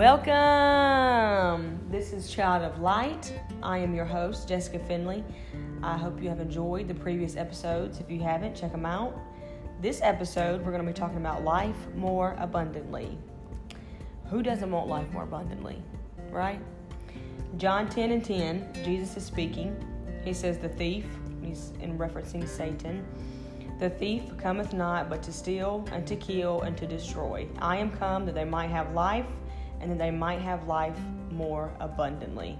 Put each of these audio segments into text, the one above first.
Welcome! This is Child of Light. I am your host, Jessica Finley. I hope you have enjoyed the previous episodes. If you haven't, check them out. This episode, we're going to be talking about life more abundantly. Who doesn't want life more abundantly, right? John 10:10, Jesus is speaking. He says, the thief, he's in referencing Satan, the thief cometh not but to steal and to kill and to destroy. I am come that they might have life, and that they might have life more abundantly.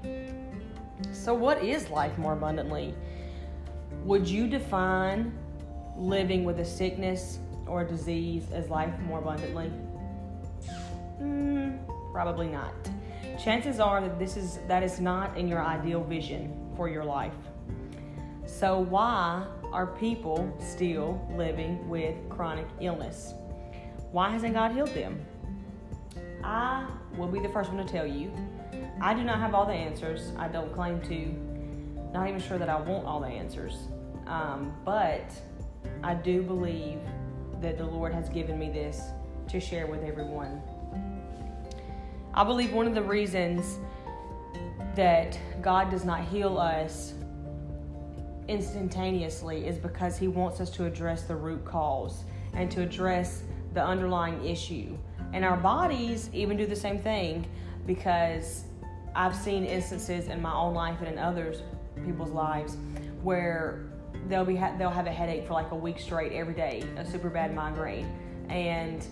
So what is life more abundantly? Would you define living with a sickness or a disease as life more abundantly? Probably not. Chances are that that is not in your ideal vision for your life. So why are people still living with chronic illness? Why hasn't God healed them? I will be the first one to tell you, I do not have all the answers. I don't claim to. Not even sure that I want all the answers. But I do believe that the Lord has given me this to share with everyone. I believe one of the reasons that God does not heal us instantaneously is because He wants us to address the root cause and to address the underlying issue. And our bodies even do the same thing, because I've seen instances in my own life and in others people's lives where they'll have a headache for like a week straight every day, a super bad migraine, and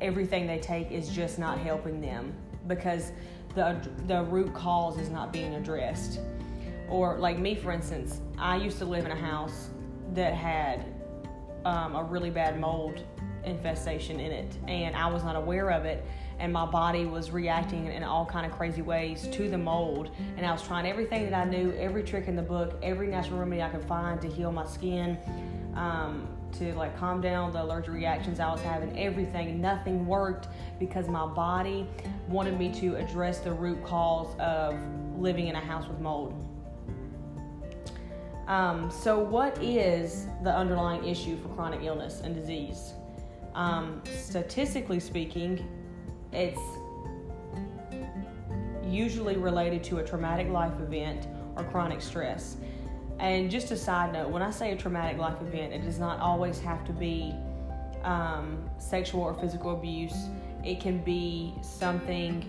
everything they take is just not helping them because the root cause is not being addressed. Or like me, for instance, I used to live in a house that had a really bad mold infestation in it, and I was not aware of it, and my body was reacting in all kind of crazy ways to the mold, and I was trying everything that I knew, every trick in the book, every natural remedy I could find to heal my skin, to like calm down the allergic reactions I was having, everything. Nothing worked because my body wanted me to address the root cause of living in a house with mold. So what is the underlying issue for chronic illness and disease? Statistically speaking, it's usually related to a traumatic life event or chronic stress. And just a side note, when I say a traumatic life event, it does not always have to be sexual or physical abuse. It can be something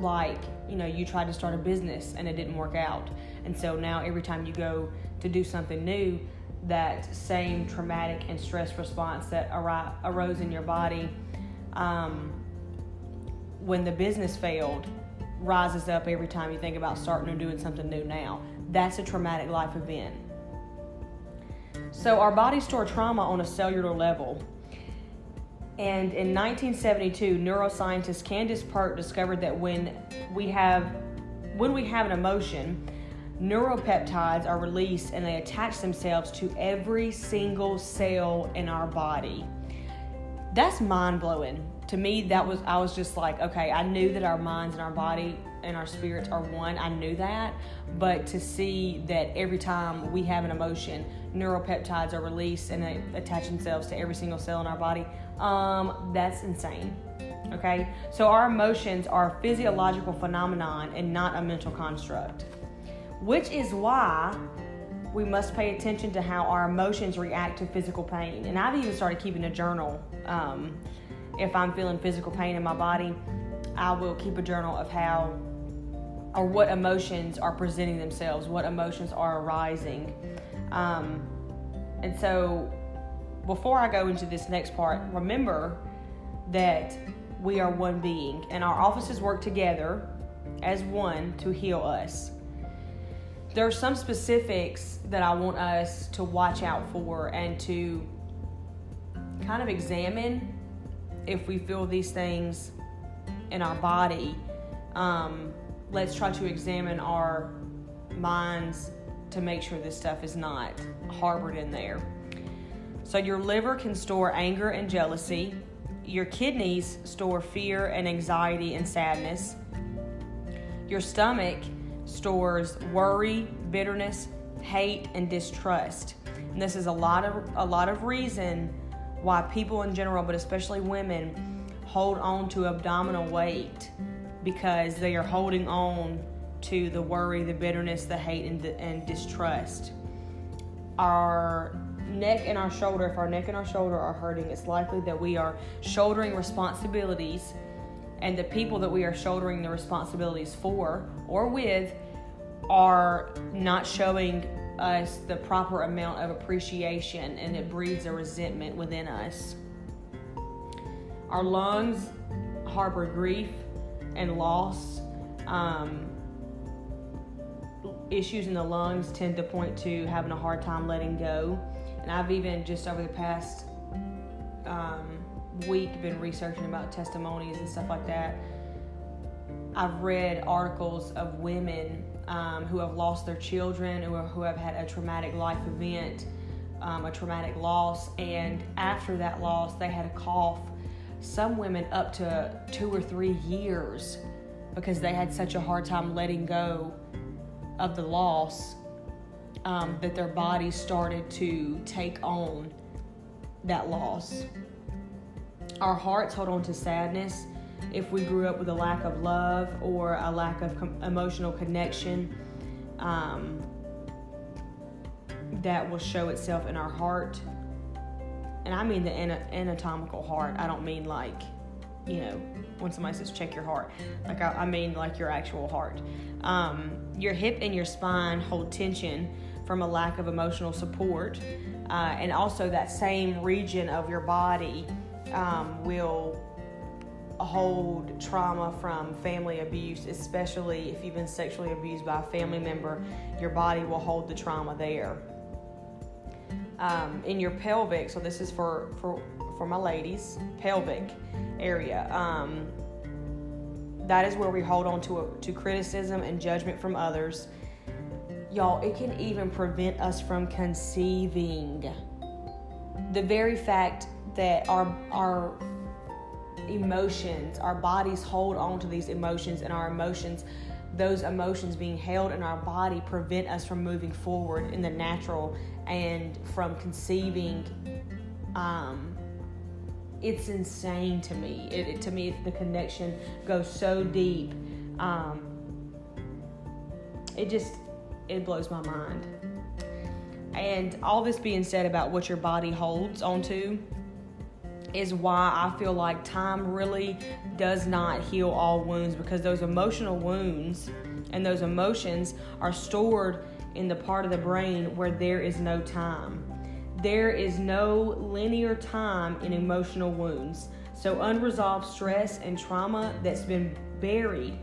like, you know, you tried to start a business and it didn't work out. And so now every time you go to do something new, that same traumatic and stress response that arose in your body when the business failed rises up every time you think about starting or doing something new now. That's a traumatic life event. So our bodies store trauma on a cellular level. And in 1972, neuroscientist Candace Pert discovered that when we have an emotion, neuropeptides are released and they attach themselves to every single cell in our body. That's mind-blowing. To me, I was just like, okay, I knew that our minds and our body and our spirits are one. I knew that. But to see that every time we have an emotion, neuropeptides are released and they attach themselves to every single cell in our body, that's insane. Okay? So our emotions are a physiological phenomenon and not a mental construct, which is why we must pay attention to how our emotions react to physical pain. And I've even started keeping a journal. If I'm feeling physical pain in my body, I will keep a journal of how or what emotions are presenting themselves, what emotions are arising. And so before I go into this next part, remember that we are one being and our offices work together as one to heal us. There are some specifics that I want us to watch out for and to kind of examine if we feel these things in our body. Let's try to examine our minds to make sure this stuff is not harbored in there. So your liver can store anger and jealousy. Your kidneys store fear and anxiety and sadness. Your stomach stores worry, bitterness, hate, and distrust. And this is a lot of reason why people in general, but especially women, hold on to abdominal weight because they are holding on to the worry, the bitterness, the hate, and distrust. Our neck and our shoulder, if our neck and our shoulder are hurting, it's likely that we are shouldering responsibilities, and the people that we are shouldering the responsibilities for or with are not showing us the proper amount of appreciation, and it breeds a resentment within us. Our lungs harbor grief and loss. Issues in the lungs tend to point to having a hard time letting go. And I've even just over the past week been researching about testimonies and stuff like that. I've read articles of women who have lost their children, who have had a traumatic life event, a traumatic loss, and after that loss they had a cough, some women up to 2 or 3 years, because they had such a hard time letting go of the loss that their body started to take on that loss. Our hearts hold on to sadness. If we grew up with a lack of love or a lack of emotional connection, that will show itself in our heart. And I mean the anatomical heart. I don't mean like, you know, when somebody says check your heart. Like I mean like your actual heart. Your hip and your spine hold tension from a lack of emotional support. And also that same region of your body will hold trauma from family abuse, especially if you've been sexually abused by a family member. Your body will hold the trauma there. In your pelvic, so this is for my ladies, pelvic area, that is where we hold on to criticism and judgment from others. Y'all, it can even prevent us from conceiving. The very fact that our emotions, our bodies hold on to these emotions, and our emotions, those emotions being held in our body, prevent us from moving forward in the natural and from conceiving. It's insane to me. To me, the connection goes so deep. It blows my mind. And all this being said about what your body holds onto is why I feel like time really does not heal all wounds, because those emotional wounds and those emotions are stored in the part of the brain where there is no time. There is no linear time in emotional wounds. So unresolved stress and trauma that's been buried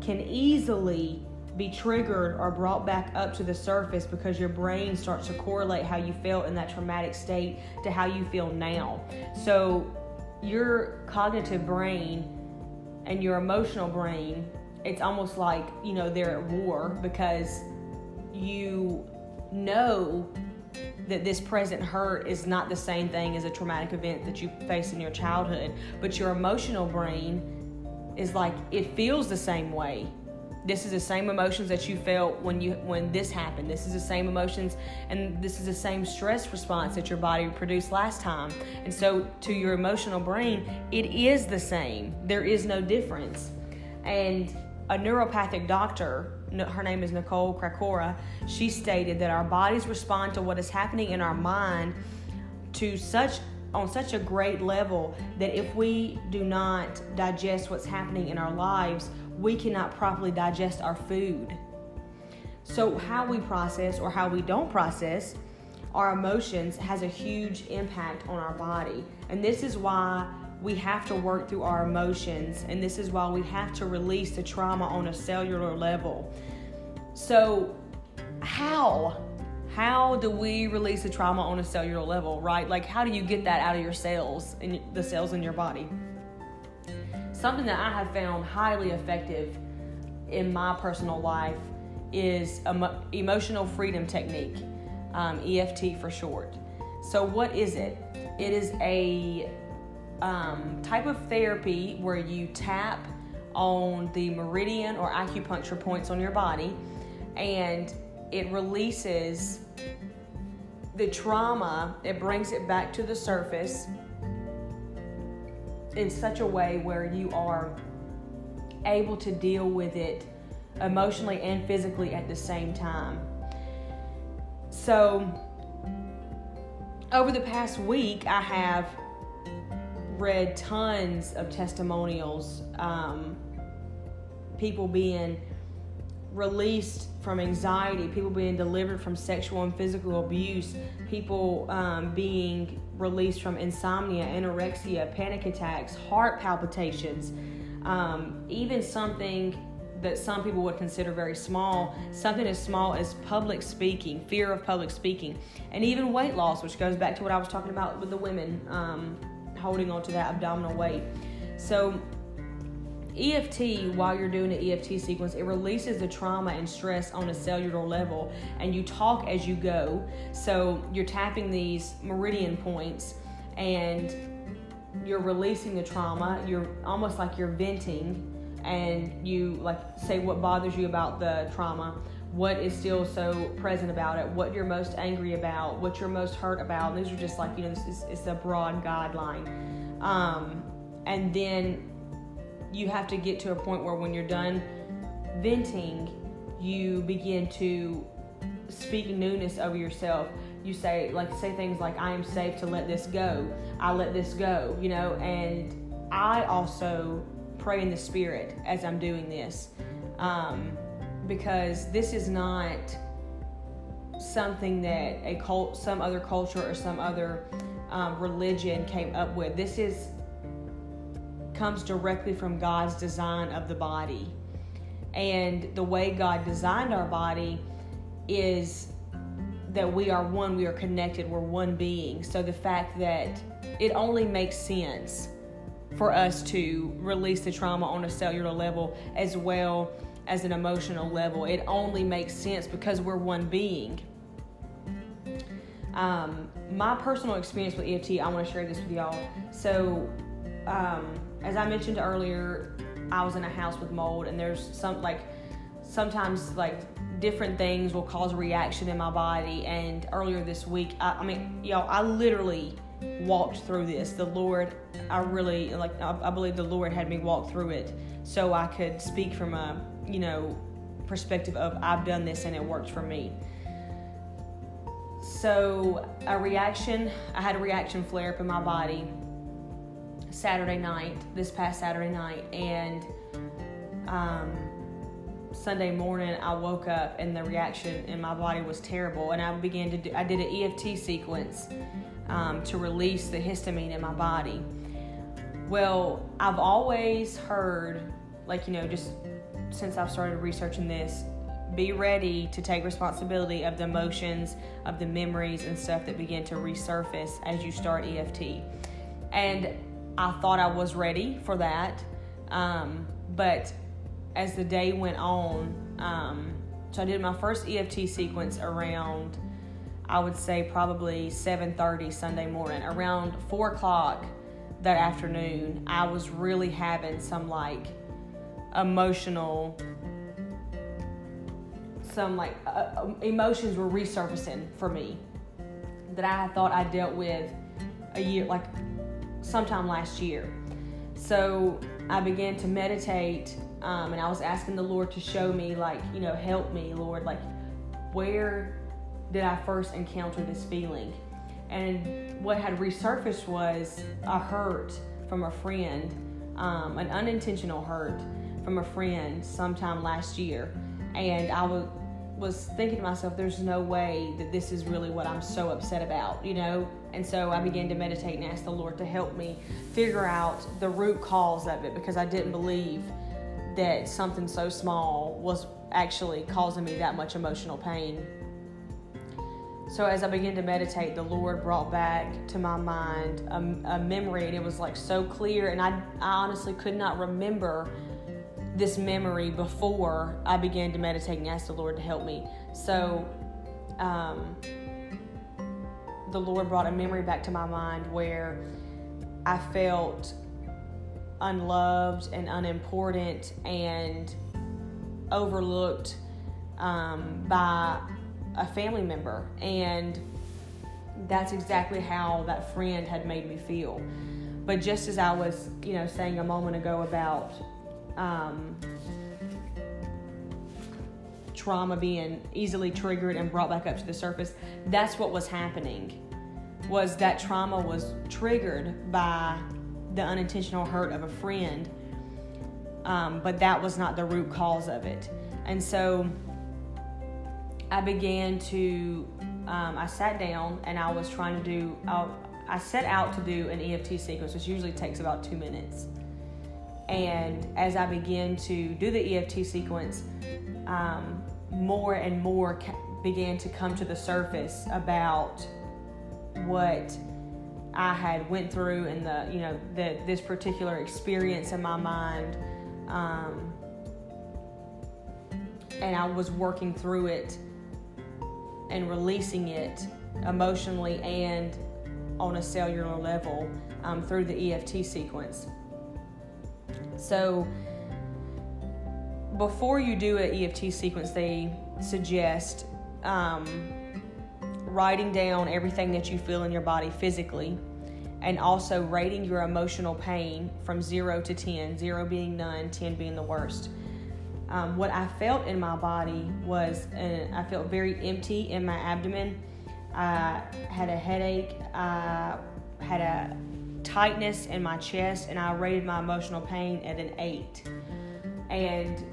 can easily be triggered or brought back up to the surface, because your brain starts to correlate how you felt in that traumatic state to how you feel now. So your cognitive brain and your emotional brain, it's almost like, you know, they're at war, because you know that this present hurt is not the same thing as a traumatic event that you faced in your childhood, but your emotional brain is like, it feels the same way. This is the same emotions that you felt when this happened. This is the same emotions, and this is the same stress response that your body produced last time. And so to your emotional brain, it is the same. There is no difference. And a neuropathic doctor, her name is Nicole Krakora, she stated that our bodies respond to what is happening in our mind on such a great level that if we do not digest what's happening in our lives, we cannot properly digest our food. So how we process or how we don't process our emotions has a huge impact on our body. And this is why we have to work through our emotions. And this is why we have to release the trauma on a cellular level. So how do we release the trauma on a cellular level, right? Like, how do you get that out of your cells and the cells in your body? Something that I have found highly effective in my personal life is emotional freedom technique, EFT for short. So what is it? It is a type of therapy where you tap on the meridian or acupuncture points on your body, and it releases the trauma. It brings it back to the surface in such a way where you are able to deal with it emotionally and physically at the same time. So over the past week, I have read tons of testimonials, people being released from anxiety, people being delivered from sexual and physical abuse, people being released from insomnia, anorexia, panic attacks, heart palpitations, even something that some people would consider very small, something as small as public speaking, fear of public speaking, and even weight loss, which goes back to what I was talking about with the women holding on to that abdominal weight. So EFT, while you're doing the EFT sequence, it releases the trauma and stress on a cellular level, and you talk as you go. So you're tapping these meridian points, and you're releasing the trauma. You're almost like you're venting, and you like say what bothers you about the trauma, what is still so present about it, what you're most angry about, what you're most hurt about. And these are just like, you know, it's a broad guideline. And then you have to get to a point where when you're done venting, you begin to speak newness over yourself. You say things like, I am safe to let this go. I let this go, you know, and I also pray in the spirit as I'm doing this, because this is not something that a cult, some other culture or some other religion came up with. This comes directly from God's design of the body, and the way God designed our body is that we are one, we are connected, we're one being. So the fact that it only makes sense for us to release the trauma on a cellular level as well as an emotional level. It only makes sense because we're one being. My personal experience with EFT, I want to share this with y'all. So, as I mentioned earlier, I was in a house with mold, and there's sometimes different things will cause a reaction in my body. And earlier this week, I literally walked through this. I believe the Lord had me walk through it so I could speak from a, you know, perspective of I've done this and it worked for me. So I had a reaction flare up in my body this past Saturday night, and Sunday morning I woke up and the reaction in my body was terrible, and I did an EFT sequence to release the histamine in my body. Well, I've always heard, just since I've started researching this, be ready to take responsibility of the emotions, of the memories and stuff that begin to resurface as you start EFT. And I thought I was ready for that, but as the day went on, so I did my first EFT sequence around, I would say probably 7:30 Sunday morning. Around 4 o'clock that afternoon, I was really having some emotions were resurfacing for me that I thought I dealt with sometime last year. So I began to meditate, and I was asking the Lord to show me, help me, Lord, where did I first encounter this feeling? And what had resurfaced was a hurt from a friend, an unintentional hurt from a friend sometime last year. And I was thinking to myself, there's no way that this is really what I'm so upset about, you know? And so I began to meditate and ask the Lord to help me figure out the root cause of it, because I didn't believe that something so small was actually causing me that much emotional pain. So as I began to meditate, the Lord brought back to my mind a memory, and it was so clear, and I honestly could not remember this memory before I began to meditate and ask the Lord to help me. So the Lord brought a memory back to my mind where I felt unloved and unimportant and overlooked by a family member, and that's exactly how that friend had made me feel. But just as I was, saying a moment ago about trauma being easily triggered and brought back up to the surface, that's what was happening, was that trauma was triggered by the unintentional hurt of a friend, but that was not the root cause of it. And so I began to, I sat down and I was trying to do, I set out to do an EFT sequence, which usually takes about 2 minutes. And as I began to do the EFT sequence, more and more began to come to the surface about what I had went through and this particular experience in my mind. And I was working through it and releasing it emotionally and on a cellular level through the EFT sequence. So before you do an EFT sequence, they suggest writing down everything that you feel in your body physically, and also rating your emotional pain from 0 to 10, 0 being none, 10 being the worst. What I felt in my body was, I felt very empty in my abdomen. I had a headache. I had a tightness in my chest, and I rated my emotional pain at an 8. And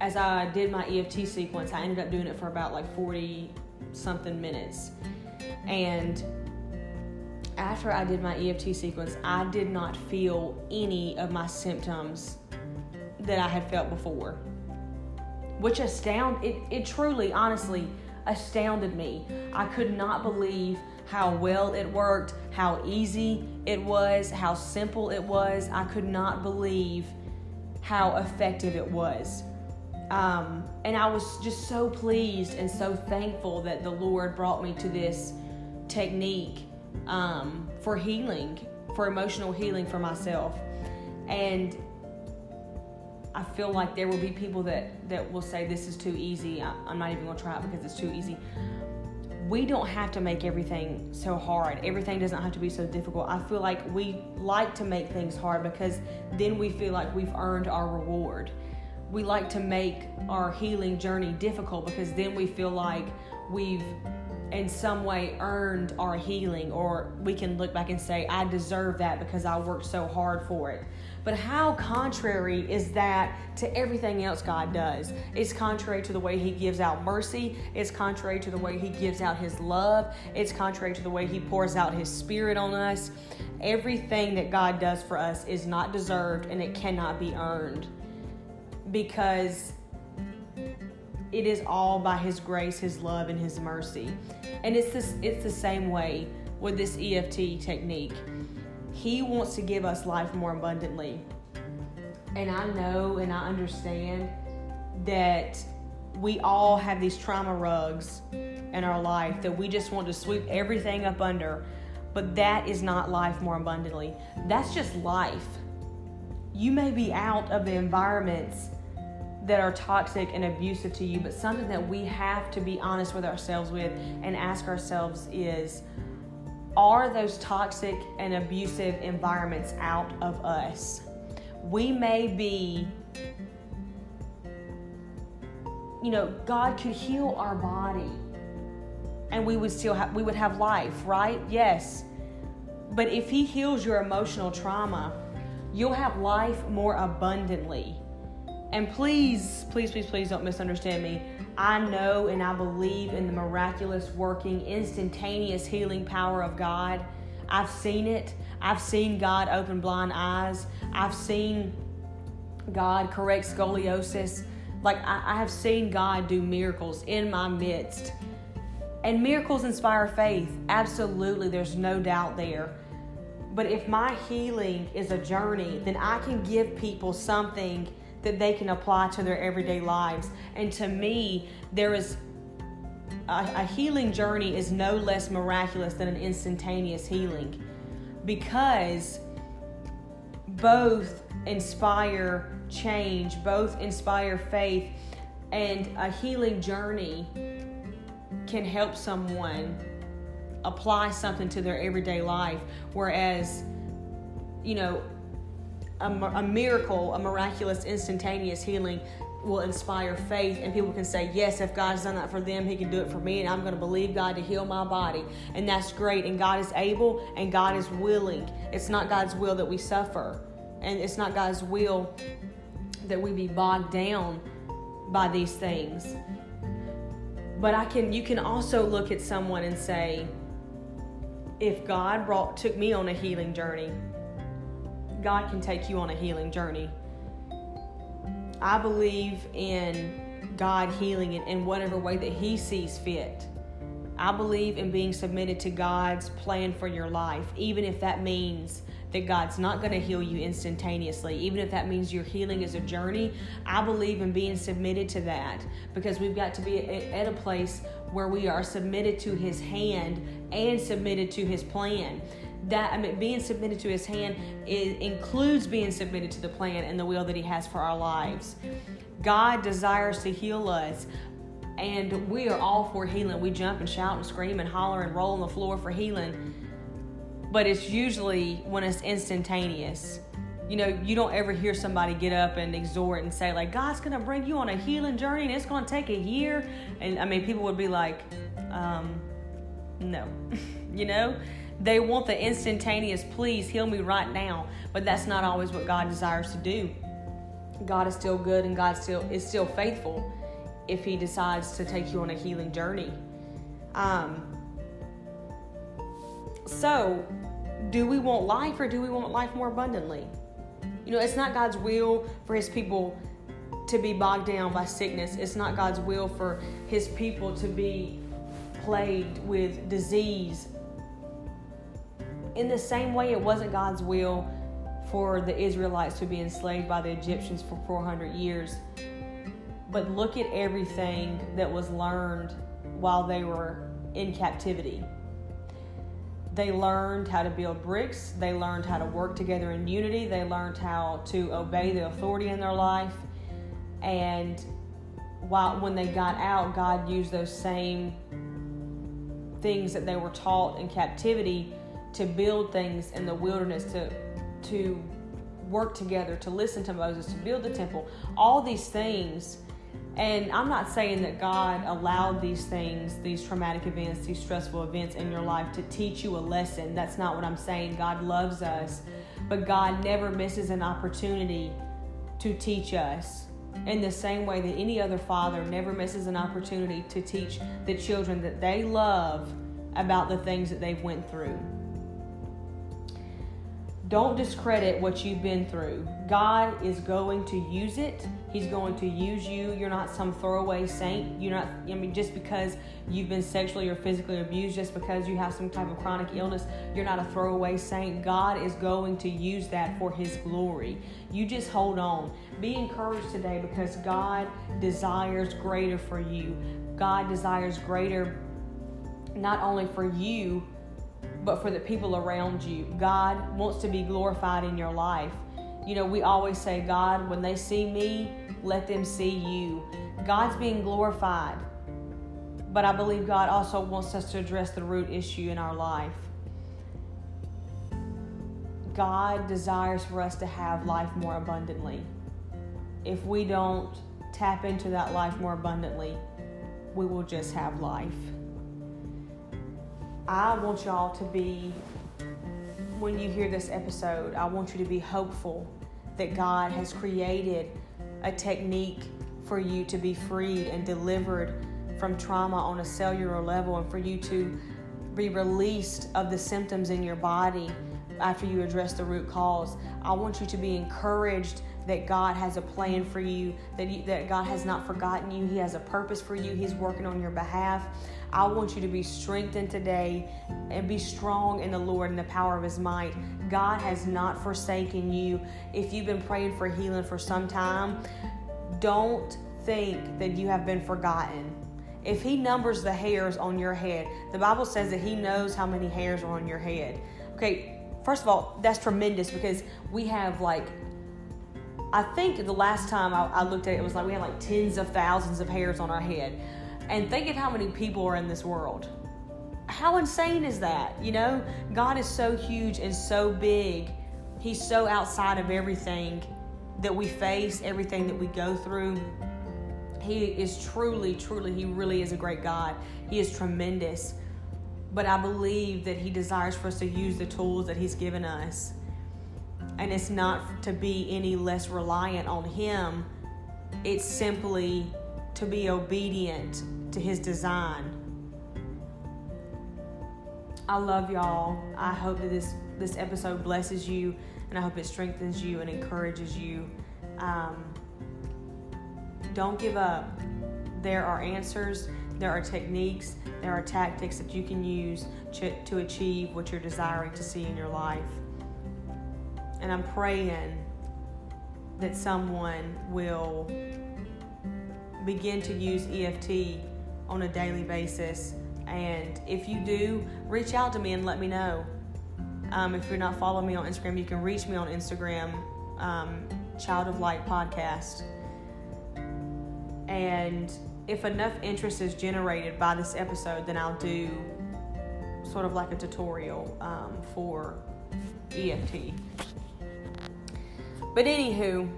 as I did my EFT sequence, I ended up doing it for about 40-something minutes. And after I did my EFT sequence, I did not feel any of my symptoms that I had felt before, which it truly, honestly astounded me. I could not believe how well it worked, how easy it was, how simple it was. I could not believe how effective it was. And I was just so pleased and so thankful that the Lord brought me to this technique for healing, for emotional healing for myself. And I feel like there will be people that will say, this is too easy. I'm not even going to try it because it's too easy. We don't have to make everything so hard. Everything doesn't have to be so difficult. I feel like we like to make things hard because then we feel like we've earned our reward. We like to make our healing journey difficult because then we feel like we've in some way earned our healing, or we can look back and say, I deserve that because I worked so hard for it. But how contrary is that to everything else God does? It's contrary to the way He gives out mercy. It's contrary to the way He gives out His love. It's contrary to the way He pours out His Spirit on us. Everything that God does for us is not deserved, and it cannot be earned, because it is all by His grace, His love, and His mercy. And it's the same way with this EFT technique. He wants to give us life more abundantly. And I know and I understand that we all have these trauma rugs in our life that we just want to sweep everything up under. But that is not life more abundantly. That's just life. You may be out of the environments that are toxic and abusive to you, but something that we have to be honest with ourselves with and ask ourselves is, are those toxic and abusive environments out of us? We may be, God could heal our body and we would have life, right? Yes. But if He heals your emotional trauma, you'll have life more abundantly. And please, please, please, please don't misunderstand me. I know and I believe in the miraculous working, instantaneous healing power of God. I've seen it. I've seen God open blind eyes. I've seen God correct scoliosis. I have seen God do miracles in my midst. And miracles inspire faith. Absolutely, there's no doubt there. But if my healing is a journey, then I can give people something that they can apply to their everyday lives. And to me, there is a healing journey is no less miraculous than an instantaneous healing, because both inspire change, both inspire faith, and a healing journey can help someone apply something to their everyday life. Whereas, you know, a miracle, a miraculous, instantaneous healing will inspire faith, and people can say, yes, if God's done that for them, he can do it for me, and I'm going to believe God to heal my body. And that's great, and God is able, and God is willing. It's not God's will that we suffer, and it's not God's will that we be bogged down by these things. But you can also look at someone and say, if God took me on a healing journey, God can take you on a healing journey. I believe in God healing it in whatever way that he sees fit. I believe in being submitted to God's plan for your life, even if that means that God's not going to heal you instantaneously, even if that means your healing is a journey. I believe in being submitted to that, because we've got to be at a place where we are submitted to his hand and submitted to his plan. Being submitted to his hand includes being submitted to the plan and the will that he has for our lives. God desires to heal us, and we are all for healing. We jump and shout and scream and holler and roll on the floor for healing. But it's usually when it's instantaneous. You know, you don't ever hear somebody get up and exhort and say, like, God's going to bring you on a healing journey and it's going to take a year. And, I mean, people would be like, no, you know? They want the instantaneous, please heal me right now. But that's not always what God desires to do. God is still good, and God is still faithful if he decides to take you on a healing journey. So, do we want life, or do we want life more abundantly? You know, it's not God's will for his people to be bogged down by sickness. It's not God's will for his people to be plagued with disease. In the same way, it wasn't God's will for the Israelites to be enslaved by the Egyptians for 400 years. But look at everything that was learned while they were in captivity. They learned how to build bricks. They learned how to work together in unity. They learned how to obey the authority in their life. And when they got out, God used those same things that they were taught in captivity to build things in the wilderness, to work together, to listen to Moses, to build the temple, all these things. And I'm not saying that God allowed these things, these traumatic events, these stressful events in your life to teach you a lesson. That's not what I'm saying. God loves us, but God never misses an opportunity to teach us, in the same way that any other father never misses an opportunity to teach the children that they love about the things that they've went through. Don't discredit what you've been through. God is going to use it. He's going to use you. You're not some throwaway saint. Just because you've been sexually or physically abused, just because you have some type of chronic illness, you're not a throwaway saint. God is going to use that for his glory. You just hold on. Be encouraged today, because God desires greater for you. God desires greater not only for you, but for the people around you. God wants to be glorified in your life. You know, we always say, God, when they see me, let them see you. God's being glorified. But I believe God also wants us to address the root issue in our life. God desires for us to have life more abundantly. If we don't tap into that life more abundantly, we will just have life. I want y'all to be, when you hear this episode, I want you to be hopeful that God has created a technique for you to be freed and delivered from trauma on a cellular level, and for you to be released of the symptoms in your body after you address the root cause. I want you to be encouraged that God has a plan for you, that God has not forgotten you. He has a purpose for you. He's working on your behalf. I want you to be strengthened today, and be strong in the Lord and the power of his might. God has not forsaken you. If you've been praying for healing for some time, don't think that you have been forgotten. If he numbers the hairs on your head, the Bible says that he knows how many hairs are on your head. Okay, first of all, that's tremendous, because we have I think the last time I looked at it, it was we had tens of thousands of hairs on our head. And think of how many people are in this world. How insane is that? You know, God is so huge and so big. He's so outside of everything that we face, everything that we go through. He is truly, truly, he really is a great God. He is tremendous. But I believe that he desires for us to use the tools that he's given us. And it's not to be any less reliant on him. It's simply to be obedient to his design. I love y'all. I hope that this episode blesses you, and I hope it strengthens you and encourages you. Don't give up. There are answers. There are techniques. There are tactics that you can use to achieve what you're desiring to see in your life. And I'm praying that someone will begin to use EFT on a daily basis. And if you do, reach out to me and let me know. If you're not following me on Instagram, you can reach me on Instagram, Child of Light Podcast. And if enough interest is generated by this episode, then I'll do sort of like a tutorial for EFT. But anywho,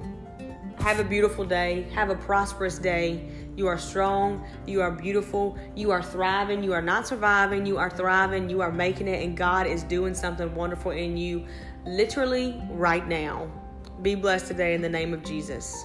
have a beautiful day. Have a prosperous day. You are strong. You are beautiful. You are thriving. You are not surviving. You are thriving. You are making it. And God is doing something wonderful in you literally right now. Be blessed today in the name of Jesus.